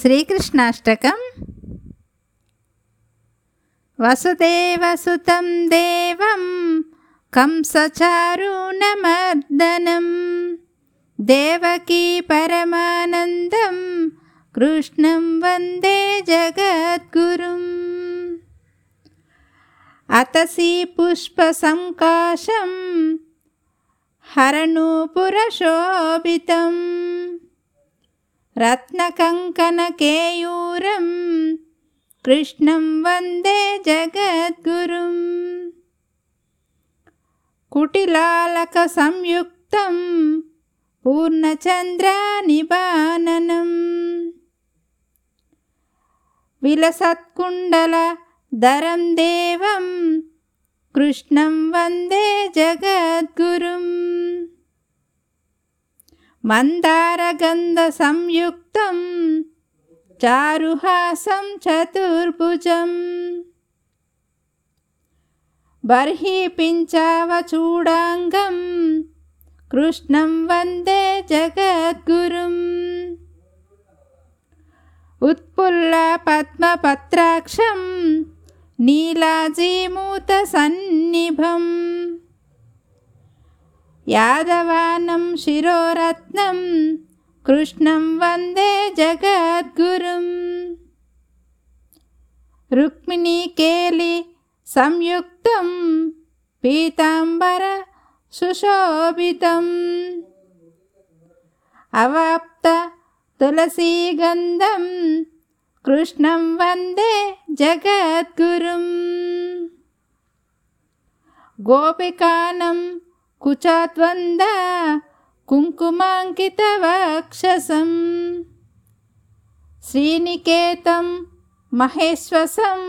శ్రీకృష్ణాష్టకం. వసుదేవసుతం దేవం కంసచారుణమర్దనం దేవకీ పరమానందం కృష్ణం వందే జగద్గురుం. అతసి పుష్పసంకాశం హరణూపురశోభితం రత్నకంకణకేయూరం కృష్ణం వందే జగద్గురుం. కుటిలాలక సంయుక్తం పూర్ణచంద్రనిబాననం విలసత్కుండల దరం దేవం కృష్ణం వందే జగద్గురుం. మందారగంధ సంయుక్తం చారుహాసం చతుర్భుజం బర్హి పించావచూడాంగం కృష్ణం వందే జగద్గురుం. ఉత్పుల్ల పద్మపత్రాక్షం నీలాజీమూత సన్నిభం యాదవానం శిరోరత్నం కృష్ణం వందే జగద్గురుం. రుక్మిణీకేలి సంయుక్తం పీతాంబర సుశోభితం అవాప్త తులసీగంధం కృష్ణం వందే జగద్గురుం. గోపికానం కుచాద్వంద కుంకుమాంకిత వక్షసం శ్రీనికేతం మహేశ్వసం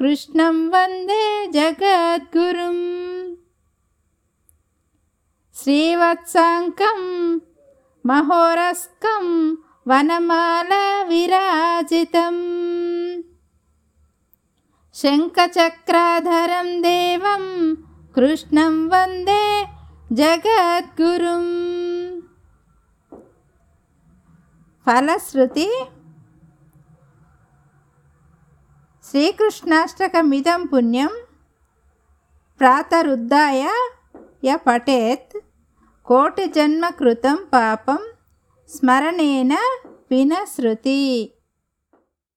కృష్ణం వందే జగద్గురుం. శ్రీవత్సాంకం మహోరస్కం వనమాల విరాజితం శంఖచక్రాధరం దేవం కృష్ణం వందే జగద్గురుం. ఫలశ్రుతి శ్రీకృష్ణాష్టకమిదం పుణ్యం ప్రాతరుద్ధాయ య పఠేత్ కోటి జన్మ కృతం పాపం స్మరణేన వినశ్రుతి.